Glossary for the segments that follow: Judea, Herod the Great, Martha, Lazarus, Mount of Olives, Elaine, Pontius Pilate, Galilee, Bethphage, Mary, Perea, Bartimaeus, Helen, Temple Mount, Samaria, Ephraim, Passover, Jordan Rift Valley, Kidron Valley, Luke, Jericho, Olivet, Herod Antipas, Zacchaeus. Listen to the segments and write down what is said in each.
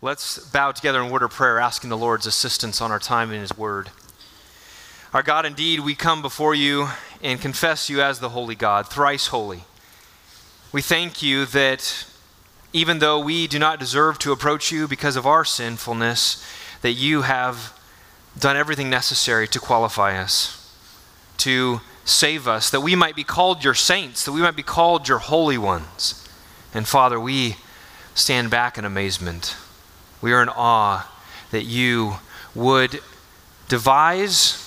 Let's bow together in word of prayer, asking the Lord's assistance on our time in his word. Our God, indeed, we come before you and confess you as the holy God, thrice holy. We thank you that even though we do not deserve to approach you because of our sinfulness, that you have done everything necessary to qualify us, to save us, that we might be called your saints, that we might be called your holy ones. And Father, we stand back in amazement. We are in awe that you would devise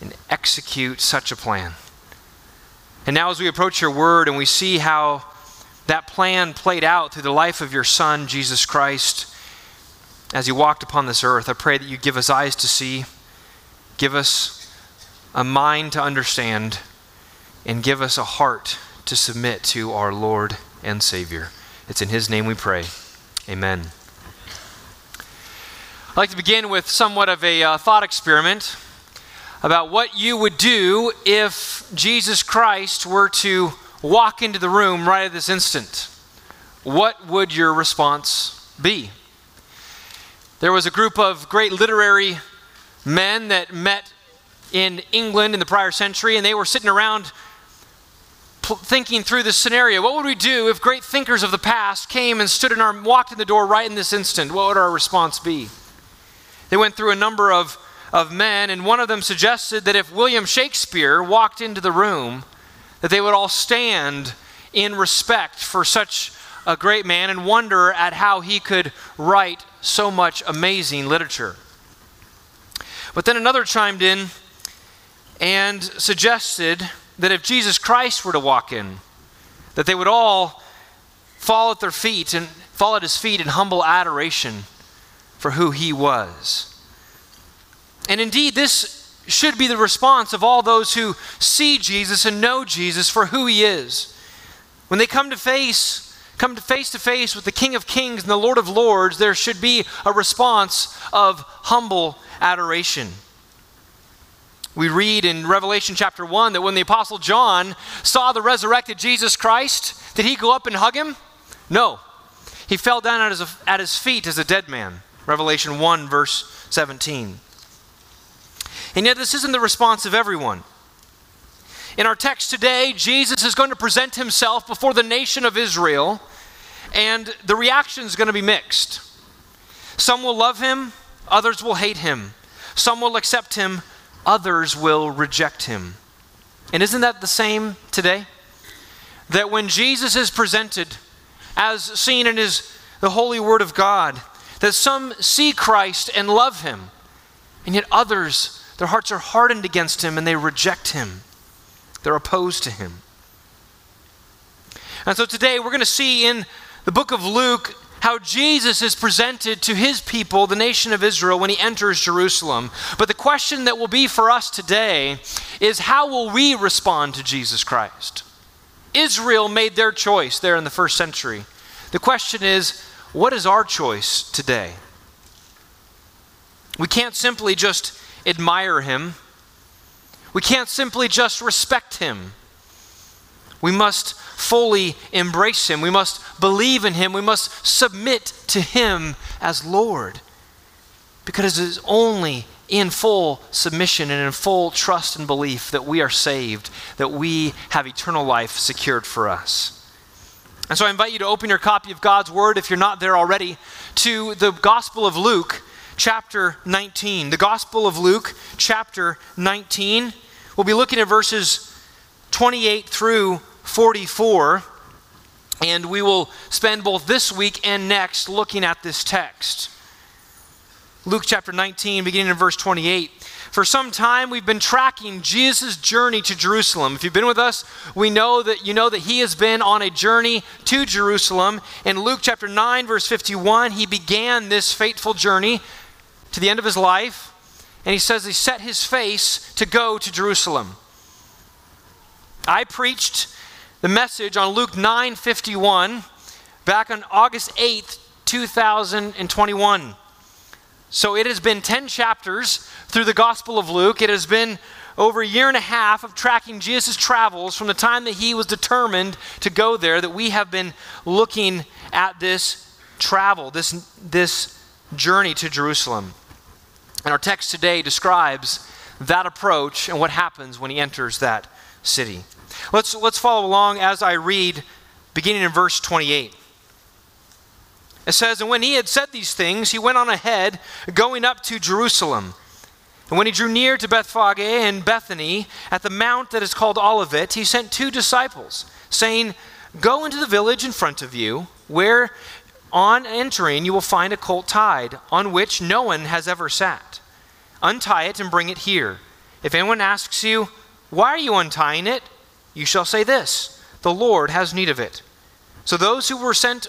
and execute such a plan. And now as we approach your word and we see how that plan played out through the life of your son, Jesus Christ, as he walked upon this earth, I pray that you give us eyes to see, give us a mind to understand, and give us a heart to submit to our Lord and Savior. It's in his name we pray. Amen. I'd like to begin with somewhat of a thought experiment about what you would do if Jesus Christ were to walk into the room right at this instant. What would your response be? There was a group of great literary men that met in England in the prior century, and they were sitting around thinking through this scenario. What would we do if great thinkers of the past came and walked in the door right in this instant? What would our response be? They went through a number of men, and one of them suggested that if William Shakespeare walked into the room, that they would all stand in respect for such a great man and wonder at how he could write so much amazing literature. But then another chimed in and suggested that if Jesus Christ were to walk in, that they would all fall at his feet in humble adoration for who he was. And indeed, this should be the response of all those who see Jesus and know Jesus for who he is. When they come to face with the King of Kings and the Lord of Lords, there should be a response of humble adoration. We read in Revelation chapter 1 that when the Apostle John saw the resurrected Jesus Christ, did he go up and hug him? No. He fell down at his feet as a dead man. Revelation 1 verse 17. And yet this isn't the response of everyone. In our text today, Jesus is going to present himself before the nation of Israel, and the reaction is going to be mixed. Some will love him, others will hate him. Some will accept him, others will reject him. And isn't that the same today? That when Jesus is presented, as seen in the holy word of God, that some see Christ and love him, and yet others, their hearts are hardened against him and they reject him. They're opposed to him. And so today we're going to see in the book of Luke how Jesus is presented to his people, the nation of Israel, when he enters Jerusalem. But the question that will be for us today is, how will we respond to Jesus Christ? Israel made their choice there in the first century. The question is, what is our choice today? We can't simply just admire him. We can't simply just respect him. We must fully embrace him. We must believe in him. We must submit to him as Lord, because it is only in full submission and in full trust and belief that we are saved, that we have eternal life secured for us. And so I invite you to open your copy of God's Word, if you're not there already, to the Gospel of Luke, chapter 19. The Gospel of Luke, chapter 19. We'll be looking at verses 28 through 44, and we will spend both this week and next looking at this text. Luke chapter 19, beginning in verse 28. For some time, we've been tracking Jesus' journey to Jerusalem. If you've been with us, we know that you know that he has been on a journey to Jerusalem. In Luke chapter 9, verse 51, he began this fateful journey to the end of his life, and he says he set his face to go to Jerusalem. I preached the message on Luke 9:51 back on August 8th, 2021. So it has been 10 chapters through the Gospel of Luke. It has been over a year and a half of tracking Jesus' travels from the time that he was determined to go there, that we have been looking at this travel, this journey to Jerusalem. And our text today describes that approach and what happens when he enters that city. Let's follow along as I read, beginning in verse 28. It says, "And when he had said these things, he went on ahead, going up to Jerusalem. And when he drew near to Bethphage and Bethany, at the mount that is called Olivet, he sent two disciples, saying, 'Go into the village in front of you, where on entering you will find a colt tied, on which no one has ever sat. Untie it and bring it here. If anyone asks you, "Why are you untying it?" you shall say this, "The Lord has need of it."' So those who were sent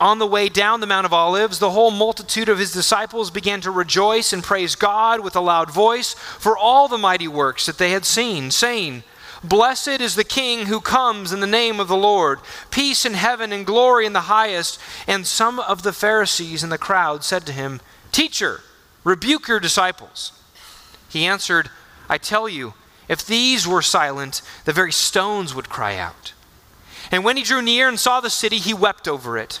on the way down the Mount of Olives, the whole multitude of his disciples began to rejoice and praise God with a loud voice for all the mighty works that they had seen, saying, 'Blessed is the King who comes in the name of the Lord, peace in heaven and glory in the highest.' And some of the Pharisees in the crowd said to him, 'Teacher, rebuke your disciples.' He answered, 'I tell you, if these were silent, the very stones would cry out.' And when he drew near and saw the city, he wept over it,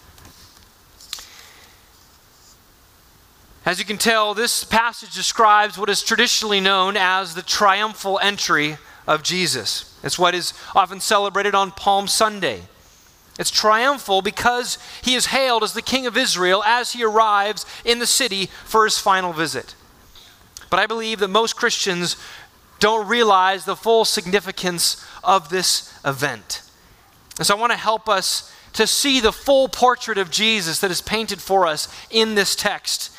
As you can tell, this passage describes what is traditionally known as the triumphal entry of Jesus. It's what is often celebrated on Palm Sunday. It's triumphal because he is hailed as the King of Israel as he arrives in the city for his final visit. But I believe that most Christians don't realize the full significance of this event. And so I want to help us to see the full portrait of Jesus that is painted for us in this text.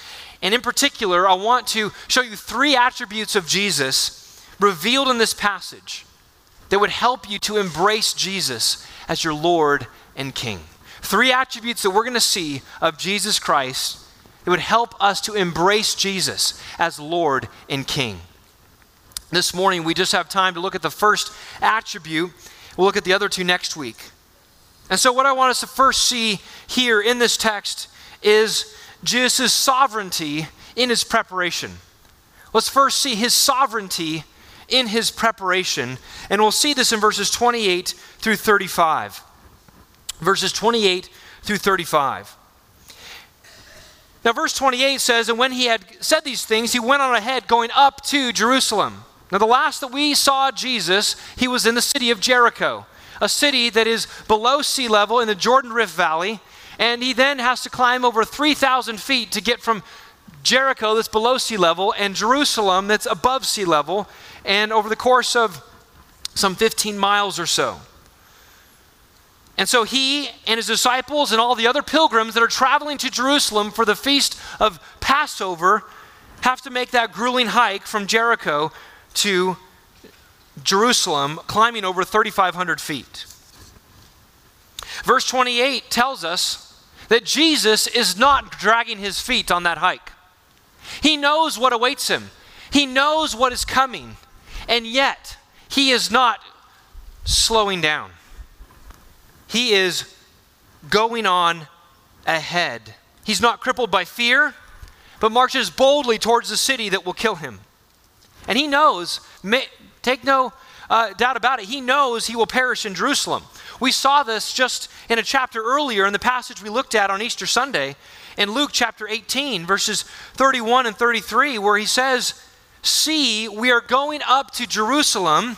And in particular, I want to show you three attributes of Jesus revealed in this passage that would help you to embrace Jesus as your Lord and King. Three attributes that we're going to see of Jesus Christ that would help us to embrace Jesus as Lord and King. This morning, we just have time to look at the first attribute. We'll look at the other two next week. And so what I want us to first see here in this text is Jesus' sovereignty in his preparation. Let's first see his sovereignty in his preparation, and we'll see this in verses 28 through 35. Verses 28 through 35. Now verse 28 says, "And when he had said these things, he went on ahead, going up to Jerusalem." Now the last that we saw Jesus, he was in the city of Jericho, a city that is below sea level in the Jordan Rift Valley, and he then has to climb over 3,000 feet to get from Jericho, that's below sea level, and Jerusalem, that's above sea level, and over the course of some 15 miles or so. And so he and his disciples and all the other pilgrims that are traveling to Jerusalem for the feast of Passover have to make that grueling hike from Jericho to Jerusalem, climbing over 3,500 feet. Verse 28 tells us that Jesus is not dragging his feet on that hike. He knows what awaits him. He knows what is coming, and yet he is not slowing down. He is going on ahead. He's not crippled by fear, but marches boldly towards the city that will kill him. And he knows, take no doubt about it, he knows he will perish in Jerusalem. We saw this just in a chapter earlier in the passage we looked at on Easter Sunday, in Luke chapter 18, verses 31 and 33, where he says, "See, we are going up to Jerusalem,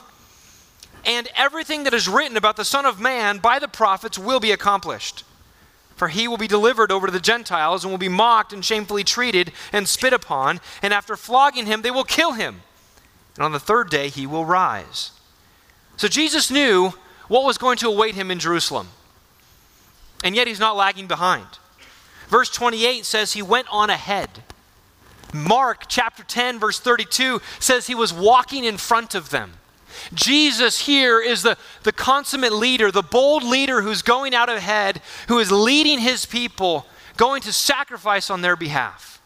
and everything that is written about the Son of Man by the prophets will be accomplished. For he will be delivered over to the Gentiles and will be mocked and shamefully treated and spit upon, and after flogging him, they will kill him. And on the third day, he will rise." So Jesus knew what was going to await him in Jerusalem. And yet he's not lagging behind. Verse 28 says he went on ahead. Mark chapter 10, verse 32 says he was walking in front of them. Jesus here is the consummate leader, the bold leader who's going out ahead, who is leading his people, going to sacrifice on their behalf.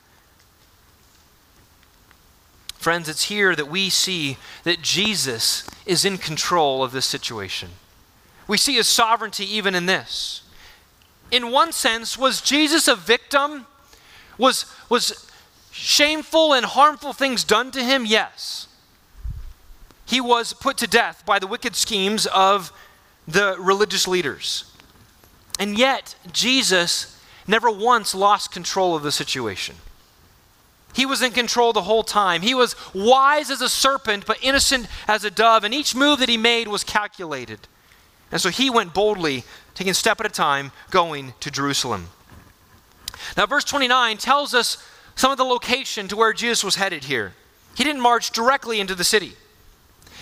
Friends, it's here that we see that Jesus is in control of this situation. We see his sovereignty even in this. In one sense, was Jesus a victim? Was shameful and harmful things done to him? Yes. He was put to death by the wicked schemes of the religious leaders. And yet, Jesus never once lost control of the situation. He was in control the whole time. He was wise as a serpent, but innocent as a dove, and each move that he made was calculated. And so he went boldly, taking a step at a time, going to Jerusalem. Now, verse 29 tells us some of the location to where Jesus was headed here. He didn't march directly into the city.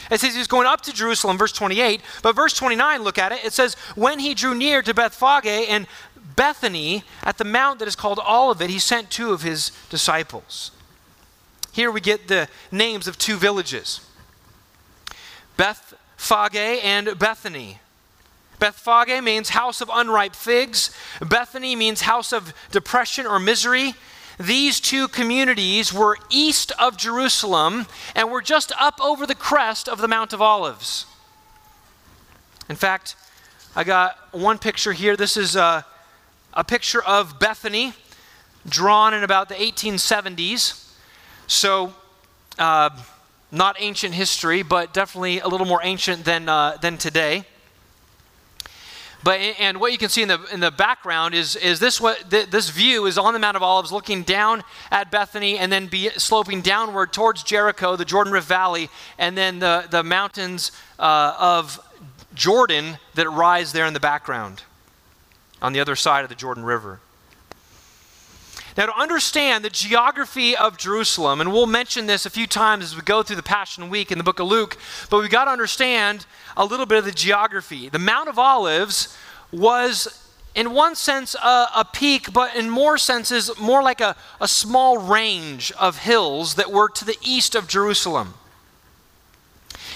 It says he was going up to Jerusalem, verse 28, but verse 29, look at it, it says, when he drew near to Bethphage and Bethany at the mount that is called Olivet, he sent two of his disciples. Here we get the names of two villages, Bethphage and Bethany. Bethphage means house of unripe figs. Bethany means house of depression or misery. These two communities were east of Jerusalem and were just up over the crest of the Mount of Olives. In fact, I got one picture here. This is a picture of Bethany drawn in about the 1870s. So not ancient history, but definitely a little more ancient than today. But, and what you can see in the background is this, this view is on the Mount of Olives looking down at Bethany and then sloping downward towards Jericho, the Jordan Rift Valley, and then the mountains of Jordan that rise there in the background on the other side of the Jordan River. Now, to understand the geography of Jerusalem, and we'll mention this a few times as we go through the Passion Week in the book of Luke, but we've got to understand a little bit of the geography. The Mount of Olives was, in one sense, a peak, but in more senses, more like a small range of hills that were to the east of Jerusalem.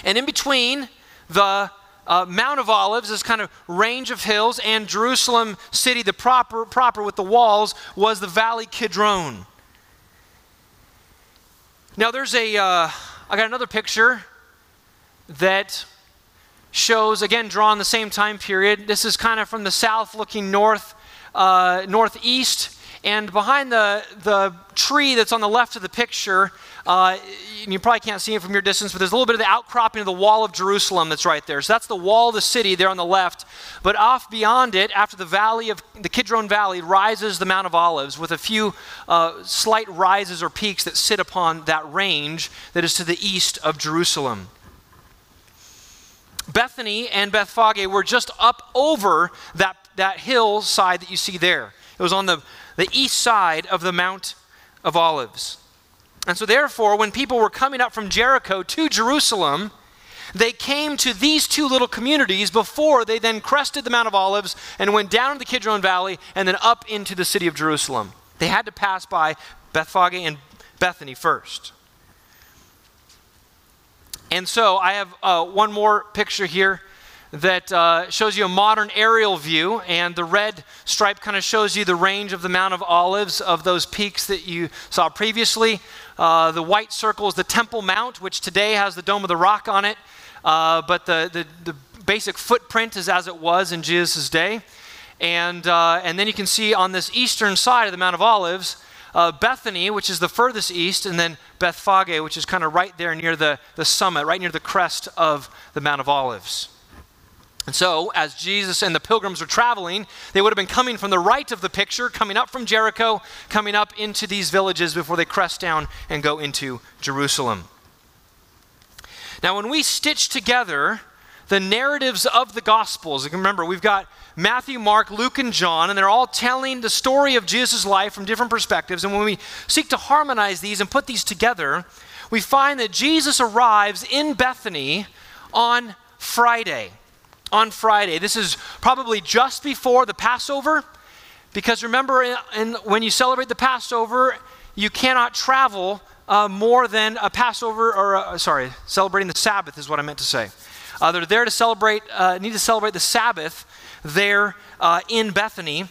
And in between the Mount of Olives, this kind of range of hills, and Jerusalem city, the proper with the walls, was the Valley Kidron. Now there's I got another picture that shows, again drawn the same time period. This is kind of from the south looking northeast, and behind the tree that's on the left of the picture, you probably can't see it from your distance, but there's a little bit of the outcropping of the wall of Jerusalem that's right there. So that's the wall of the city there on the left. But off beyond it, after the valley of the Kidron Valley, rises the Mount of Olives with a few slight rises or peaks that sit upon that range that is to the east of Jerusalem. Bethany and Bethphage were just up over that hillside that you see there. It was on the east side of the Mount of Olives. And so therefore, when people were coming up from Jericho to Jerusalem, they came to these two little communities before they then crested the Mount of Olives and went down the Kidron Valley and then up into the city of Jerusalem. They had to pass by Bethphage and Bethany first. And so I have one more picture here that shows you a modern aerial view, and the red stripe kind of shows you the range of the Mount of Olives of those peaks that you saw previously. The white circle is the Temple Mount, which today has the Dome of the Rock on it, but the basic footprint is as it was in Jesus' day. And then you can see on this eastern side of the Mount of Olives, Bethany, which is the furthest east, and then Bethphage, which is kind of right there near the summit, right near the crest of the Mount of Olives. And so, as Jesus and the pilgrims were traveling, they would have been coming from the right of the picture, coming up from Jericho, coming up into these villages before they crest down and go into Jerusalem. Now, when we stitch together the narratives of the Gospels, remember, we've got Matthew, Mark, Luke, and John, and they're all telling the story of Jesus' life from different perspectives. And when we seek to harmonize these and put these together, we find that Jesus arrives in Bethany on Friday. on Friday. This is probably just before the Passover, because remember, when you celebrate the Passover, you cannot travel more than a Passover, celebrating the Sabbath is what I meant to say. They're there to celebrate, need to celebrate the Sabbath there in Bethany,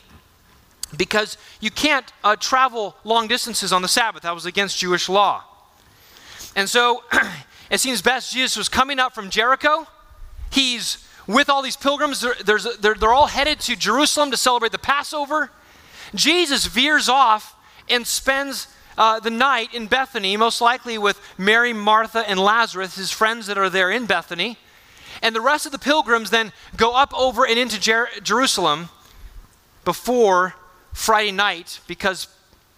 because you can't travel long distances on the Sabbath. That was against Jewish law. And so it seems best Jesus was coming up from Jericho. He's with all these pilgrims. They're all headed to Jerusalem to celebrate the Passover. Jesus veers off and spends the night in Bethany, most likely with Mary, Martha, and Lazarus, his friends that are there in Bethany. And the rest of the pilgrims then go up over and into Jerusalem before Friday night, because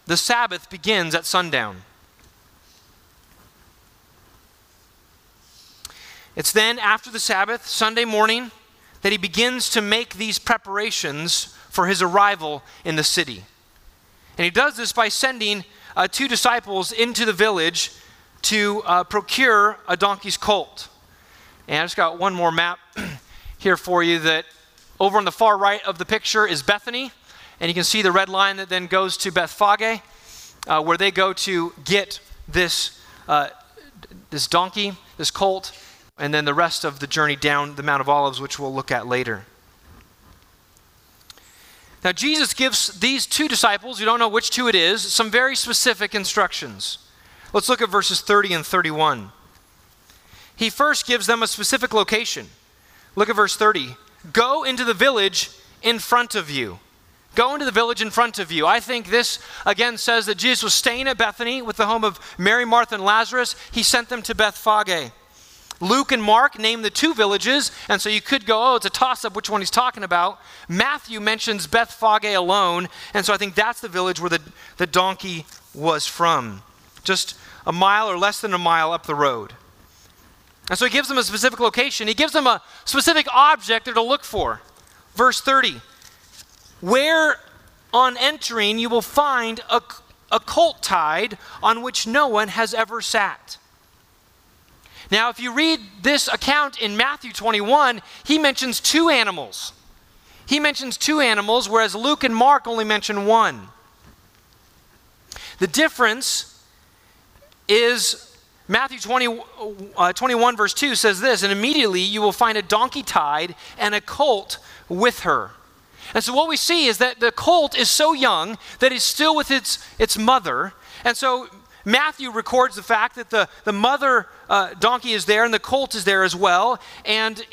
the Sabbath begins at sundown. It's then after the Sabbath, Sunday morning, that he begins to make these preparations for his arrival in the city. And he does this by sending two disciples into the village to procure a donkey's colt. And I just got one more map here for you. That over on the far right of the picture is Bethany. And you can see the red line that then goes to Bethphage, where they go to get this donkey, this colt, and then the rest of the journey down the Mount of Olives, which we'll look at later. Now, Jesus gives these two disciples, you don't know which two it is, some very specific instructions. Let's look at verses 30 and 31. He first gives them a specific location. Look at verse 30. Go into the village in front of you. Go into the village in front of you. I think this, again, says that Jesus was staying at Bethany with the home of Mary, Martha, and Lazarus. He sent them to Bethphage. Luke and Mark name the two villages, and so you could go, it's a toss-up which one he's talking about. Matthew mentions Bethphage alone, and so I think that's the village where the donkey was from, just a mile or less than a mile up the road. And so he gives them a specific location. He gives them a specific object they're to look for. Verse 30, where on entering you will find a colt tied on which no one has ever sat. Now, if you read this account in Matthew 21, he mentions two animals. He mentions two animals, whereas Luke and Mark only mention one. The difference is Matthew 21 verse 2 says this, and immediately you will find a donkey tied and a colt with her. And so what we see is that the colt is so young that it's still with its mother. And so Matthew records the fact that the mother donkey is there and the colt is there as well. And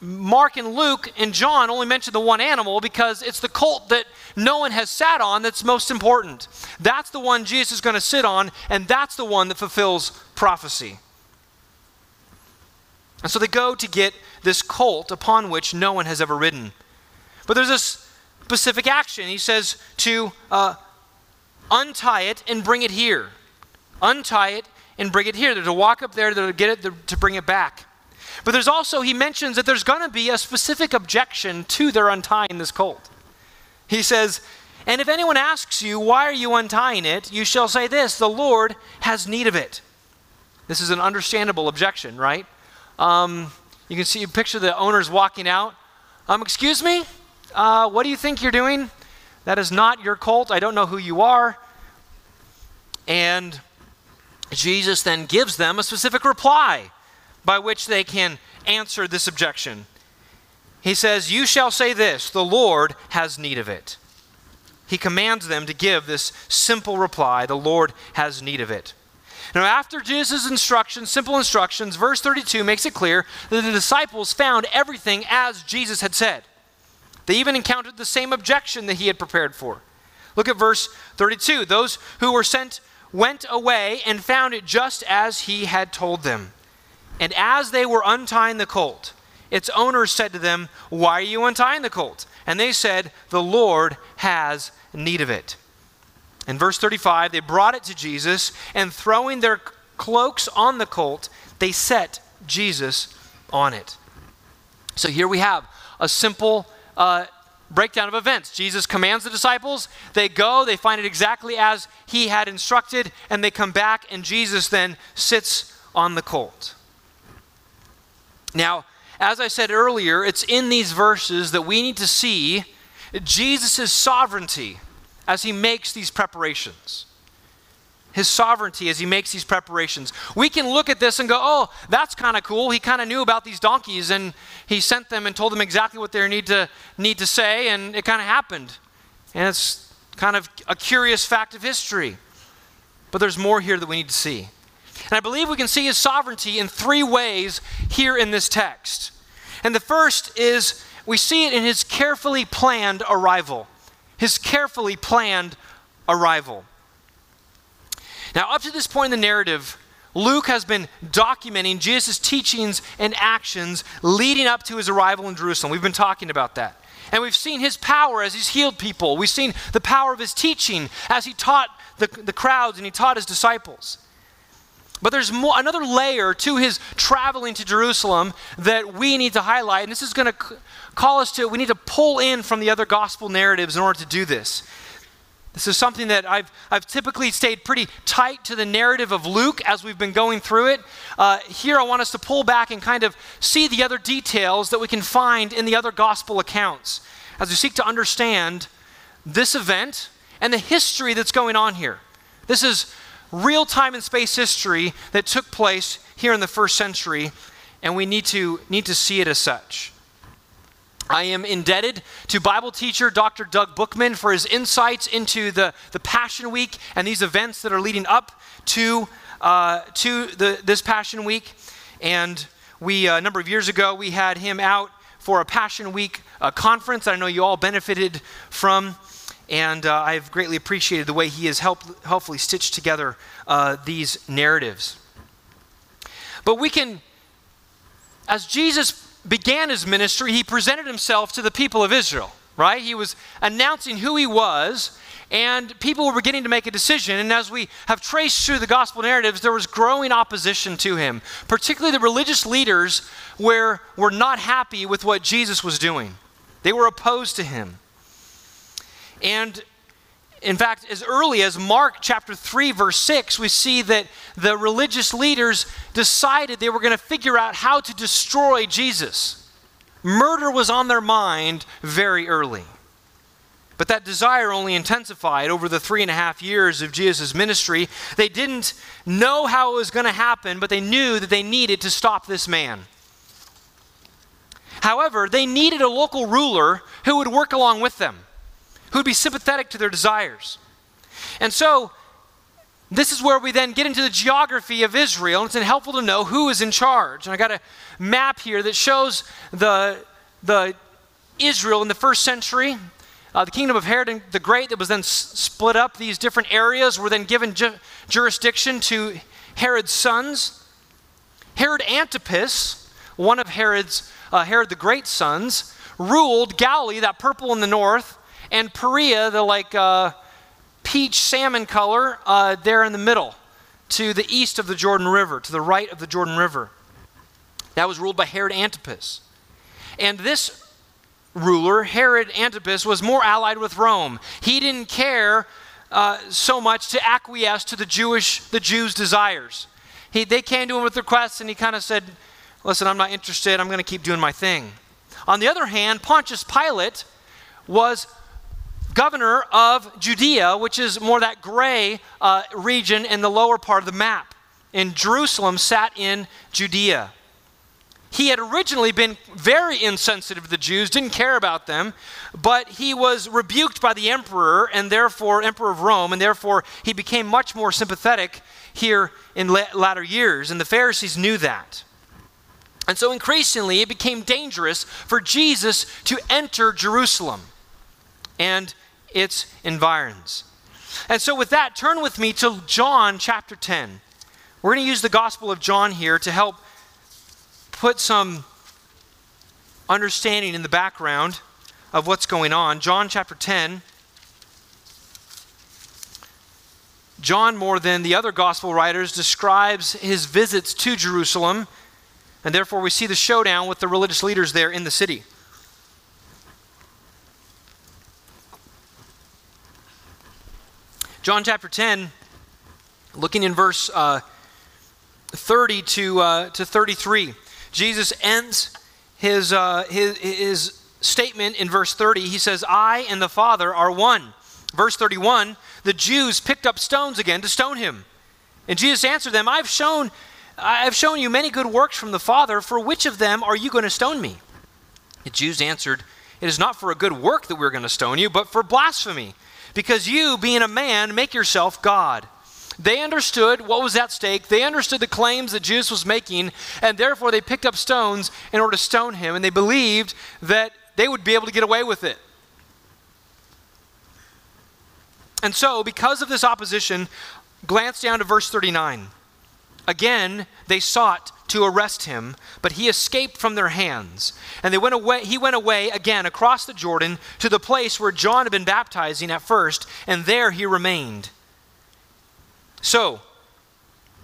Mark and Luke and John only mention the one animal because it's the colt that no one has sat on that's most important. That's the one Jesus is going to sit on, and that's the one that fulfills prophecy. And so they go to get this colt upon which no one has ever ridden. But there's this specific action. He says to untie it and bring it here. Untie it and bring it here. They're to walk up there, they're to get it, to bring it back. But there's also, he mentions that there's going to be a specific objection to their untying this colt. He says, and if anyone asks you, why are you untying it? You shall say this, the Lord has need of it. This is an understandable objection, right? You can see, you picture the owners walking out. Excuse me? What do you think you're doing? That is not your colt. I don't know who you are. And Jesus then gives them a specific reply by which they can answer this objection. He says, you shall say this, the Lord has need of it. He commands them to give this simple reply, the Lord has need of it. Now, after Jesus' instructions, simple instructions, verse 32 makes it clear that the disciples found everything as Jesus had said. They even encountered the same objection that he had prepared for. Look at verse 32. Those who were sent went away and found it just as he had told them. And as they were untying the colt, its owner said to them, why are you untying the colt? And they said, the Lord has need of it. In verse 35, they brought it to Jesus, and throwing their cloaks on the colt, they set Jesus on it. So here we have a simple breakdown of events. Jesus commands the disciples, they go, they find it exactly as he had instructed, and they come back, and Jesus then sits on the colt. Now, As I said earlier, it's in these verses that we need to see Jesus' sovereignty as he makes these preparations. His sovereignty as he makes these preparations. We can look at this and go, oh, that's kind of cool. He kind of knew about these donkeys and he sent them and told them exactly what they need to say, and it kind of happened. And it's kind of a curious fact of history. But there's more here that we need to see. And I believe we can see his sovereignty in three ways here in this text. And the first is we see it in his carefully planned arrival. His carefully planned arrival. Now, up to this point in the narrative, Luke has been documenting Jesus' teachings and actions leading up to his arrival in Jerusalem. We've been talking about that. And we've seen his power as he's healed people. We've seen the power of his teaching as he taught the crowds and he taught his disciples. But there's more, another layer to his traveling to Jerusalem that we need to highlight. And this is going to call us to, we need to pull in from the other gospel narratives in order to do this. This is something that I've typically stayed pretty tight to the narrative of Luke as we've been going through it. Here I want us to pull back and kind of see the other details that we can find in the other gospel accounts as we seek to understand this event and the history that's going on here. This is real time and space history that took place here in the first century, and we need to see it as such. I am indebted to Bible teacher Dr. Doug Bookman for his insights into the Passion Week and these events that are leading up to this Passion Week. And we a number of years ago, we had him out for a Passion Week conference that I know you all benefited from. And I've greatly appreciated the way he has helpfully stitched together these narratives. But we can, as Jesus began his ministry, he presented himself to the people of Israel, right? He was announcing who he was, and people were beginning to make a decision. And as we have traced through the gospel narratives, there was growing opposition to him. Particularly the religious leaders were not happy with what Jesus was doing. They were opposed to him. And in fact, as early as Mark chapter 3, verse 6, we see that the religious leaders decided they were going to figure out how to destroy Jesus. Murder was on their mind very early. But that desire only intensified over the 3.5 years of Jesus' ministry. They didn't know how it was going to happen, but they knew that they needed to stop this man. However, they needed a local ruler who would work along with them, who would be sympathetic to their desires. And so, this is where we then get into the geography of Israel, and it's helpful to know who is in charge. And I got a map here that shows the Israel in the first century, the kingdom of Herod the Great that was then split up. These different areas were then given jurisdiction to Herod's sons. Herod Antipas, one of Herod the Great's sons, ruled Galilee, that purple in the north, and Perea, the peach salmon color, there in the middle, to the east of the Jordan River, to the right of the Jordan River. That was ruled by Herod Antipas. And this ruler, Herod Antipas, was more allied with Rome. He didn't care so much to acquiesce to the Jews' desires. They came to him with requests, and he kind of said, listen, I'm not interested, I'm going to keep doing my thing. On the other hand, Pontius Pilate was governor of Judea, which is more that gray region in the lower part of the map. And Jerusalem sat in Judea. He had originally been very insensitive to the Jews, didn't care about them, but he was rebuked by the emperor, and therefore emperor of Rome, and therefore he became much more sympathetic here in latter years, and the Pharisees knew that. And so increasingly it became dangerous for Jesus to enter Jerusalem and its environs. And so with that, turn with me to John chapter 10. We're going to use the Gospel of John here to help put some understanding in the background of what's going on. John chapter 10. John, more than the other Gospel writers, describes his visits to Jerusalem, and therefore we see the showdown with the religious leaders there in the city. John chapter 10, looking in verse 30 to 33, Jesus ends his statement in verse 30. He says, I and the Father are one. Verse 31, the Jews picked up stones again to stone him. And Jesus answered them, I've shown you many good works from the Father. For which of them are you going to stone me? The Jews answered, it is not for a good work that we're going to stone you, but for blasphemy, because you, being a man, make yourself God. They understood what was at stake. They understood the claims that Jesus was making, and therefore they picked up stones in order to stone him, and they believed that they would be able to get away with it. And so, because of this opposition, glance down to verse 39. Again, they sought to arrest him, but he escaped from their hands. And they went away. He went away again across the Jordan to the place where John had been baptizing at first, and there he remained. So,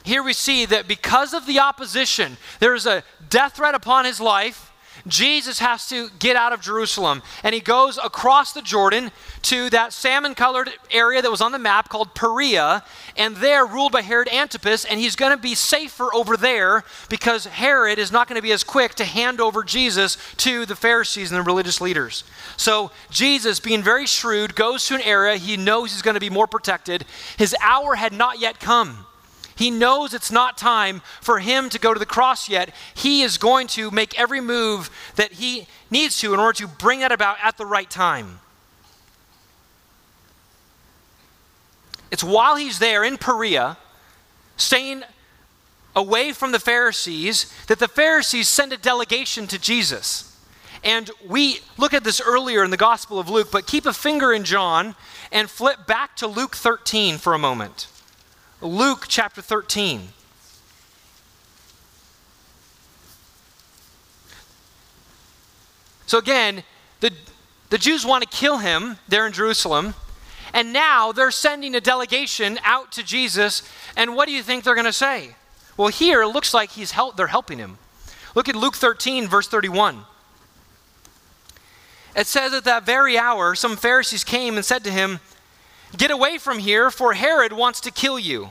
here we see that because of the opposition, there is a death threat upon his life. Jesus has to get out of Jerusalem, and he goes across the Jordan to that salmon-colored area that was on the map called Perea, and there ruled by Herod Antipas, and he's going to be safer over there because Herod is not going to be as quick to hand over Jesus to the Pharisees and the religious leaders. So Jesus, being very shrewd, goes to an area he knows he's going to be more protected. His hour had not yet come. He knows it's not time for him to go to the cross yet. He is going to make every move that he needs to in order to bring that about at the right time. It's while he's there in Perea, staying away from the Pharisees, that the Pharisees send a delegation to Jesus. And we look at this earlier in the Gospel of Luke, but keep a finger in John and flip back to Luke 13 for a moment. Luke chapter 13. So again, the Jews want to kill him there in Jerusalem, and now they're sending a delegation out to Jesus, and what do you think they're going to say? Well, here it looks like they're helping him. Look at Luke 13, verse 31. It says, at that very hour, some Pharisees came and said to him, get away from here, for Herod wants to kill you.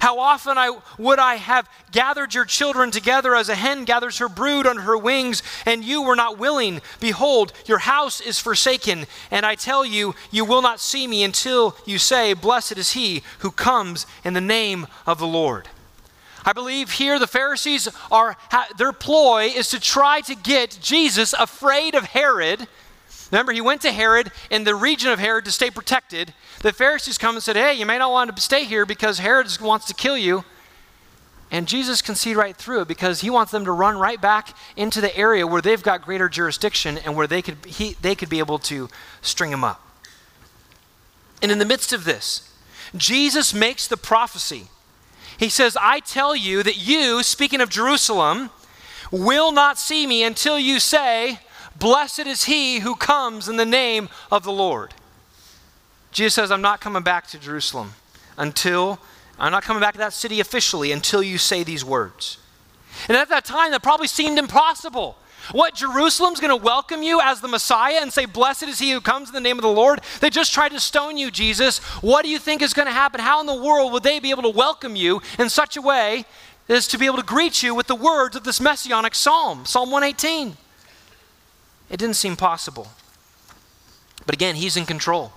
How often would I have gathered your children together as a hen gathers her brood under her wings, and you were not willing. Behold, your house is forsaken, and I tell you, you will not see me until you say, blessed is he who comes in the name of the Lord. I believe here the Pharisees, their ploy is to try to get Jesus afraid of Herod. Remember, he went to Herod in the region of Herod to stay protected. The Pharisees come and said, hey, you may not want to stay here because Herod wants to kill you. And Jesus can see right through it because he wants them to run right back into the area where they've got greater jurisdiction and where they could be able to string him up. And in the midst of this, Jesus makes the prophecy. He says, I tell you that you, speaking of Jerusalem, will not see me until you say, blessed is he who comes in the name of the Lord. Jesus says, I'm not coming back to Jerusalem I'm not coming back to that city officially until you say these words. And at that time, that probably seemed impossible. What, Jerusalem's going to welcome you as the Messiah and say, blessed is he who comes in the name of the Lord? They just tried to stone you, Jesus. What do you think is going to happen? How in the world would they be able to welcome you in such a way as to be able to greet you with the words of this messianic psalm, Psalm 118? It didn't seem possible. But again, he's in control.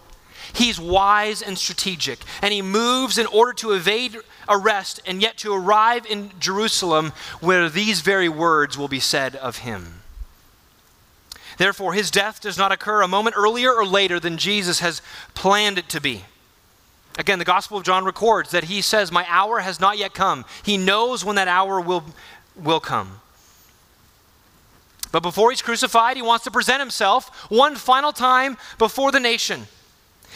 He's wise and strategic, and he moves in order to evade arrest and yet to arrive in Jerusalem where these very words will be said of him. Therefore, his death does not occur a moment earlier or later than Jesus has planned it to be. Again, the Gospel of John records that he says, my hour has not yet come. He knows when that hour will come. But before he's crucified, he wants to present himself one final time before the nation.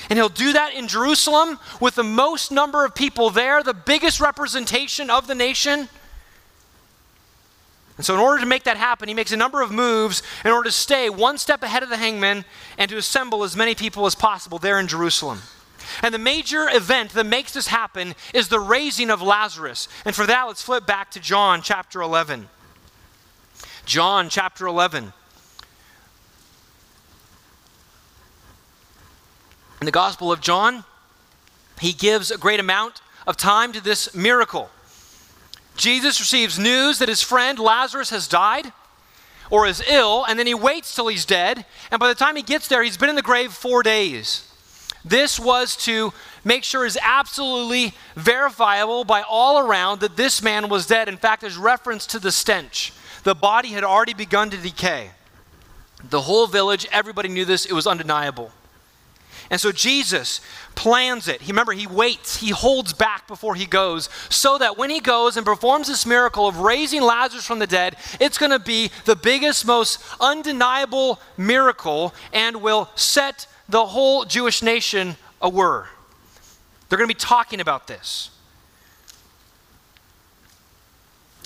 And he'll do that in Jerusalem with the most number of people there, the biggest representation of the nation. And so in order to make that happen, he makes a number of moves in order to stay one step ahead of the hangman and to assemble as many people as possible there in Jerusalem. And the major event that makes this happen is the raising of Lazarus. And for that, let's flip back to John chapter 11. John chapter 11. In the Gospel of John, he gives a great amount of time to this miracle. Jesus receives news that his friend Lazarus has died or is ill, and then he waits till he's dead. And by the time he gets there, he's been in the grave 4 days. This was to make sure is absolutely verifiable by all around that this man was dead. In fact, there's reference to the stench. The body had already begun to decay. The whole village, everybody knew this. It was undeniable. And so Jesus plans it. Remember, he waits. He holds back before he goes so that when he goes and performs this miracle of raising Lazarus from the dead, it's going to be the biggest, most undeniable miracle and will set the whole Jewish nation awhir. They're going to be talking about this.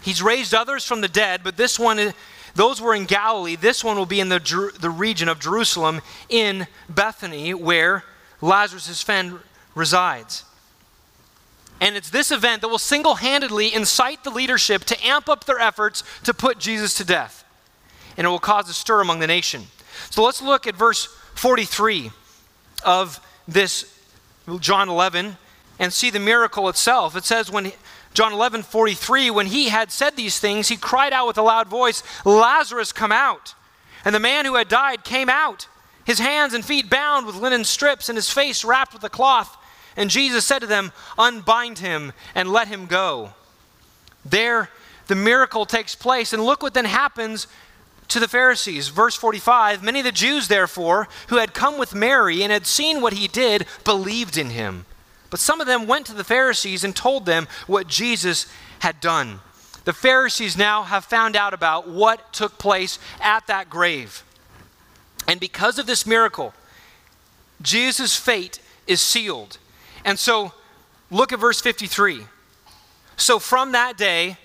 He's raised others from the dead, but this one, those were in Galilee. This one will be in the region of Jerusalem in Bethany, where Lazarus' friend resides. And it's this event that will single-handedly incite the leadership to amp up their efforts to put Jesus to death. And it will cause a stir among the nation. So let's look at verse 43 of this John 11 and see the miracle itself. It says when John 11:43, when he had said these things, he cried out with a loud voice, "Lazarus, come out!" And the man who had died came out, his hands and feet bound with linen strips and his face wrapped with a cloth. And Jesus said to them, "Unbind him and let him go." There, the miracle takes place. And look what then happens to the Pharisees. Verse 45, many of the Jews, therefore, who had come with Mary and had seen what he did, believed in him. But some of them went to the Pharisees and told them what Jesus had done. The Pharisees now have found out about what took place at that grave. And because of this miracle, Jesus' fate is sealed. And so look at verse 53. So from that day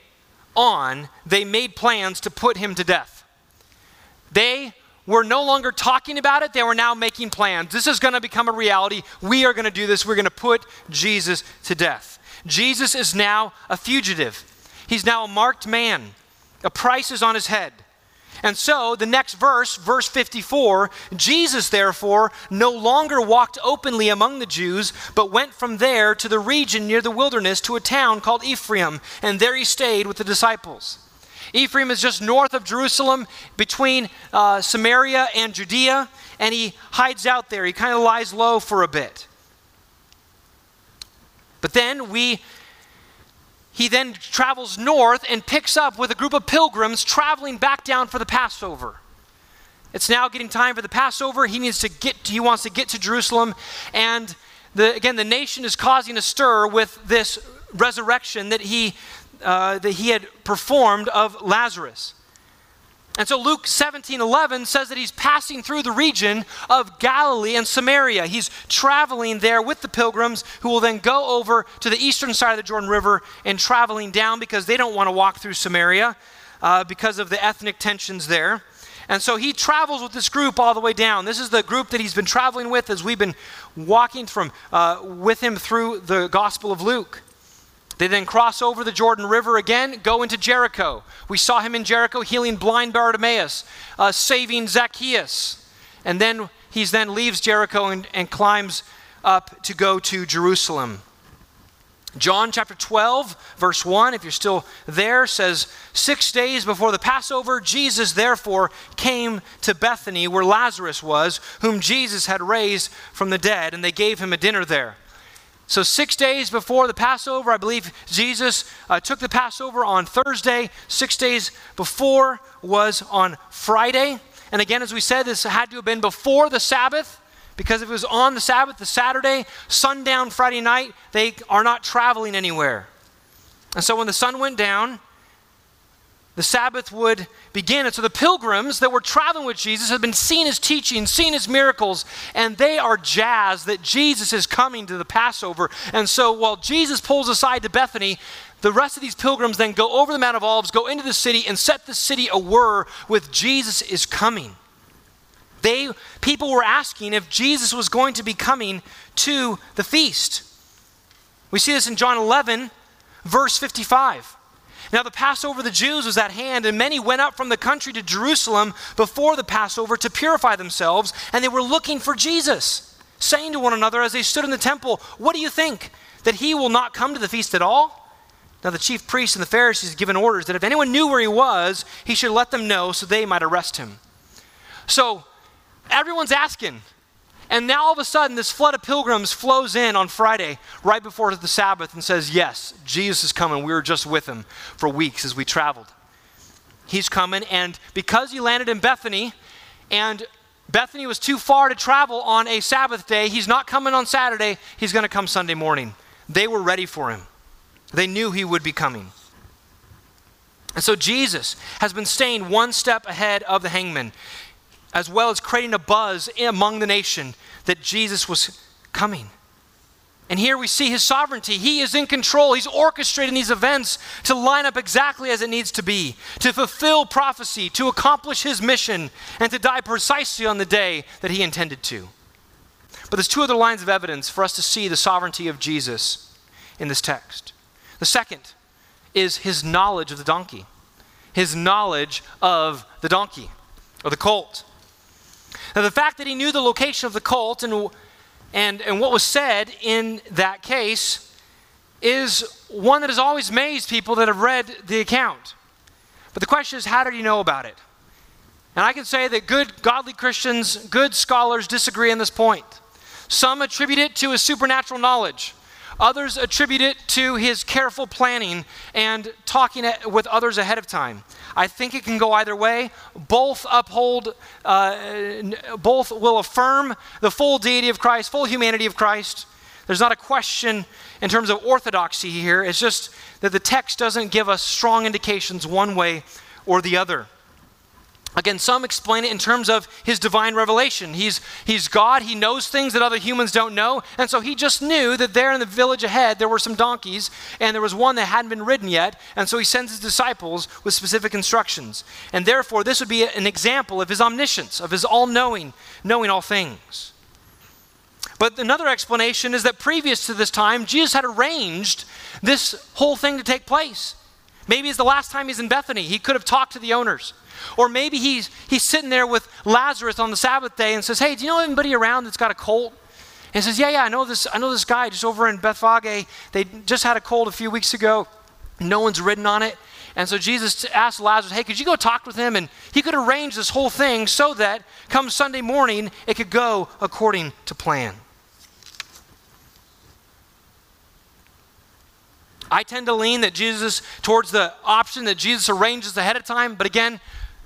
on, they made plans to put him to death. They were no longer talking about it. They were now making plans. This is going to become a reality. We are going to do this. We're going to put Jesus to death. Jesus is now a fugitive. He's now a marked man. A price is on his head. And so the next verse, verse 54, Jesus therefore no longer walked openly among the Jews, but went from there to the region near the wilderness to a town called Ephraim, and there he stayed with the disciples. Ephraim is just north of Jerusalem, between Samaria and Judea, and he hides out there. He kind of lies low for a bit. But then he then travels north and picks up with a group of pilgrims traveling back down for the Passover. It's now getting time for the Passover. He wants to get to Jerusalem, and the nation is causing a stir with this resurrection that he had performed of Lazarus. And so Luke 17:11 says that he's passing through the region of Galilee and Samaria. He's traveling there with the pilgrims, who will then go over to the eastern side of the Jordan River and traveling down, because they don't want to walk through Samaria because of the ethnic tensions there. And so he travels with this group all the way down. This is the group that he's been traveling with as we've been walking with him through the Gospel of Luke. They then cross over the Jordan River again, go into Jericho. We saw him in Jericho healing blind Bartimaeus, saving Zacchaeus. And then he leaves Jericho and climbs up to go to Jerusalem. John chapter 12, verse 1, if you're still there, says, 6 days before the Passover, Jesus therefore came to Bethany, where Lazarus was, whom Jesus had raised from the dead, and they gave him a dinner there. So 6 days before the Passover, I believe Jesus took the Passover on Thursday. 6 days before was on Friday. And again, as we said, this had to have been before the Sabbath, because if it was on the Sabbath, the Saturday, sundown Friday night, they are not traveling anywhere. And so when the sun went down, the Sabbath would begin. And so the pilgrims that were traveling with Jesus had been seeing his teaching, seeing his miracles, and they are jazzed that Jesus is coming to the Passover. And so while Jesus pulls aside to Bethany, the rest of these pilgrims then go over the Mount of Olives, go into the city, and set the city awhir with Jesus is coming. People were asking if Jesus was going to be coming to the feast. We see this in John 11, verse 55. Now the Passover of the Jews was at hand, and many went up from the country to Jerusalem before the Passover to purify themselves, and they were looking for Jesus, saying to one another as they stood in the temple, "What do you think? That he will not come to the feast at all?" Now the chief priests and the Pharisees had given orders that if anyone knew where he was, he should let them know so they might arrest him. So everyone's asking. And now all of a sudden this flood of pilgrims flows in on Friday right before the Sabbath and says, yes, Jesus is coming. We were just with him for weeks as we traveled. He's coming, and because he landed in Bethany and Bethany was too far to travel on a Sabbath day, he's not coming on Saturday, he's gonna come Sunday morning. They were ready for him. They knew he would be coming. And so Jesus has been staying one step ahead of the hangman, as well as creating a buzz among the nation that Jesus was coming. And here we see his sovereignty. He is in control. He's orchestrating these events to line up exactly as it needs to be, to fulfill prophecy, to accomplish his mission, and to die precisely on the day that he intended to. But there's two other lines of evidence for us to see the sovereignty of Jesus in this text. The second is his knowledge of the donkey. His knowledge of the donkey, or the colt. Now, the fact that he knew the location of the colt and what was said in that case is one that has always amazed people that have read the account. But the question is, how did he know about it? And I can say that good, godly Christians, good scholars disagree on this point. Some attribute it to his supernatural knowledge. Others attribute it to his careful planning and talking with others ahead of time. I think it can go either way. Both will affirm the full deity of Christ, full humanity of Christ. There's not a question in terms of orthodoxy here. It's just that the text doesn't give us strong indications one way or the other. Again, some explain it in terms of his divine revelation. He's God, he knows things that other humans don't know, and so he just knew that there in the village ahead there were some donkeys, and there was one that hadn't been ridden yet, and so he sends his disciples with specific instructions. And therefore, this would be an example of his omniscience, of his all-knowing, knowing all things. But another explanation is that previous to this time, Jesus had arranged this whole thing to take place. Maybe it's the last time he's in Bethany. He could have talked to the owners. Or maybe he's sitting there with Lazarus on the Sabbath day and says, "Hey, do you know anybody around that's got a colt?" And he says, "Yeah, I know this guy just over in Bethphage. They just had a colt a few weeks ago. No one's ridden on it." And so Jesus asked Lazarus, "Hey, could you go talk with him?" And he could arrange this whole thing so that come Sunday morning, it could go according to plan. I tend to lean towards the option that Jesus arranges ahead of time, but again,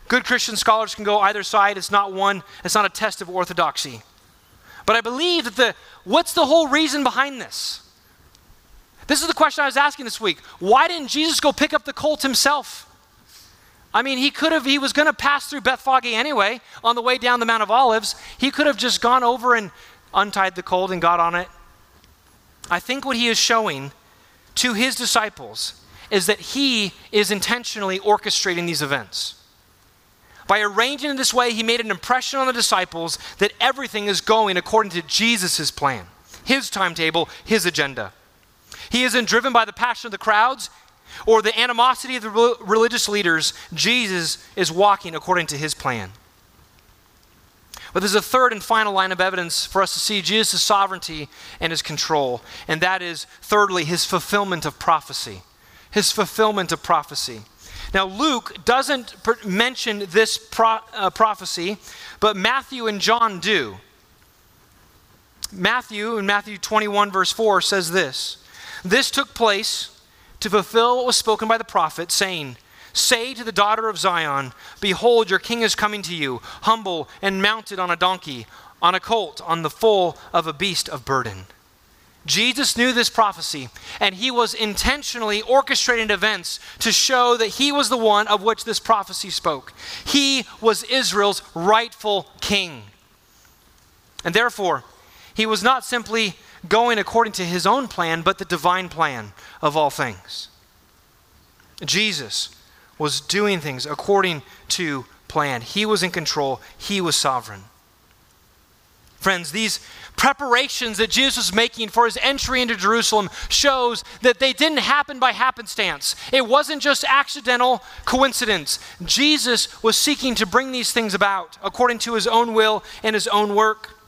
good Christian scholars can go either side. It's not a test of orthodoxy. But I believe that what's the whole reason behind this? This is the question I was asking this week. Why didn't Jesus go pick up the colt himself? I mean, he was gonna pass through Bethphage anyway on the way down the Mount of Olives. He could have just gone over and untied the colt and got on it. I think what he is showing to his disciples is that he is intentionally orchestrating these events. By arranging it this way, he made an impression on the disciples that everything is going according to Jesus' plan, his timetable, his agenda. He isn't driven by the passion of the crowds or the animosity of the religious leaders. Jesus is walking according to his plan. But there's a third and final line of evidence for us to see Jesus' sovereignty and his control. And that is, thirdly, his fulfillment of prophecy. His fulfillment of prophecy. Now, Luke doesn't mention this prophecy, but Matthew and John do. Matthew, in Matthew 21, verse 4, says this: "This took place to fulfill what was spoken by the prophet, saying, 'Say to the daughter of Zion, behold, your king is coming to you, humble and mounted on a donkey, on a colt, on the foal of a beast of burden.'" Jesus knew this prophecy, and he was intentionally orchestrating events to show that he was the one of which this prophecy spoke. He was Israel's rightful king. And therefore, he was not simply going according to his own plan, but the divine plan of all things. Jesus was doing things according to plan. He was in control. He was sovereign. Friends, these preparations that Jesus was making for his entry into Jerusalem shows that they didn't happen by happenstance. It wasn't just accidental coincidence. Jesus was seeking to bring these things about according to his own will and his own work.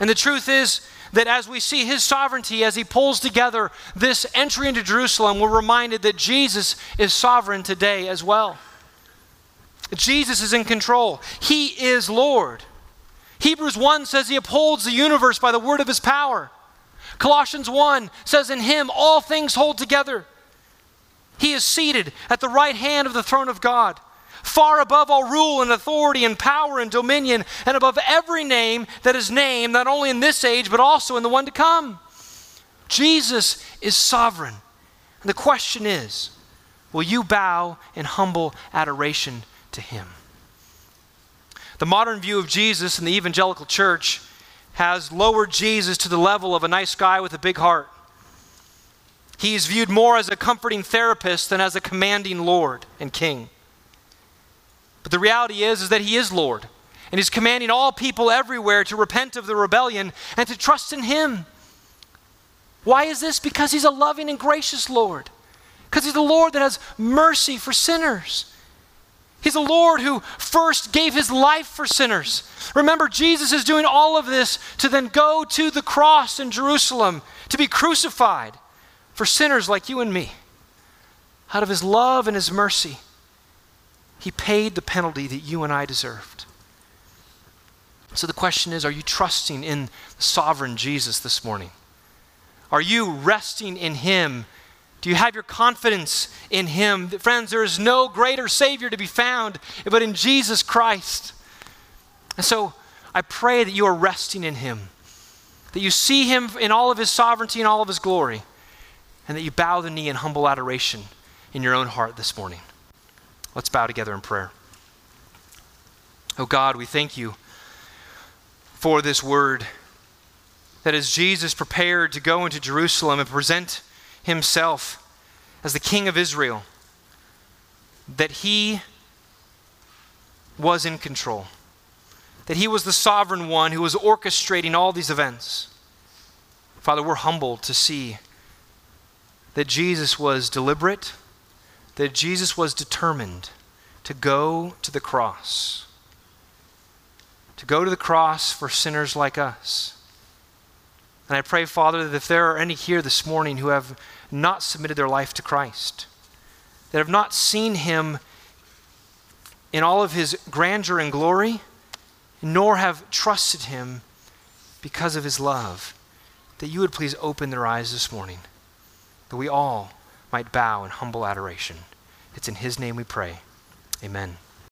And the truth is that as we see his sovereignty, as he pulls together this entry into Jerusalem, we're reminded that Jesus is sovereign today as well. Jesus is in control. He is Lord. Hebrews 1 says he upholds the universe by the word of his power. Colossians 1 says in him all things hold together. He is seated at the right hand of the throne of God, far above all rule and authority and power and dominion, and above every name that is named, not only in this age, but also in the one to come. Jesus is sovereign. And the question is, will you bow in humble adoration to him? The modern view of Jesus in the evangelical church has lowered Jesus to the level of a nice guy with a big heart. He's viewed more as a comforting therapist than as a commanding Lord and King. But the reality is that he is Lord, and he's commanding all people everywhere to repent of their rebellion and to trust in him. Why is this? Because he's a loving and gracious Lord. Because he's the Lord that has mercy for sinners. He's a Lord who first gave his life for sinners. Remember, Jesus is doing all of this to then go to the cross in Jerusalem to be crucified for sinners like you and me. Out of his love and his mercy, he paid the penalty that you and I deserved. So the question is, are you trusting in the sovereign Jesus this morning? Are you resting in him? Do you have your confidence in him? Friends, there is no greater Savior to be found but in Jesus Christ. And so I pray that you are resting in him, that you see him in all of his sovereignty and all of his glory, and that you bow the knee in humble adoration in your own heart this morning. Let's bow together in prayer. Oh God, we thank you for this word, that as Jesus prepared to go into Jerusalem and present himself as the King of Israel, that he was in control, that he was the sovereign one who was orchestrating all these events. Father, we're humbled to see that Jesus was deliberate, that Jesus was determined to go to the cross, for sinners like us. And I pray, Father, that if there are any here this morning who have not submitted their life to Christ, that have not seen him in all of his grandeur and glory, nor have trusted him because of his love, that you would please open their eyes this morning, that we all might bow in humble adoration. It's in his name we pray. Amen.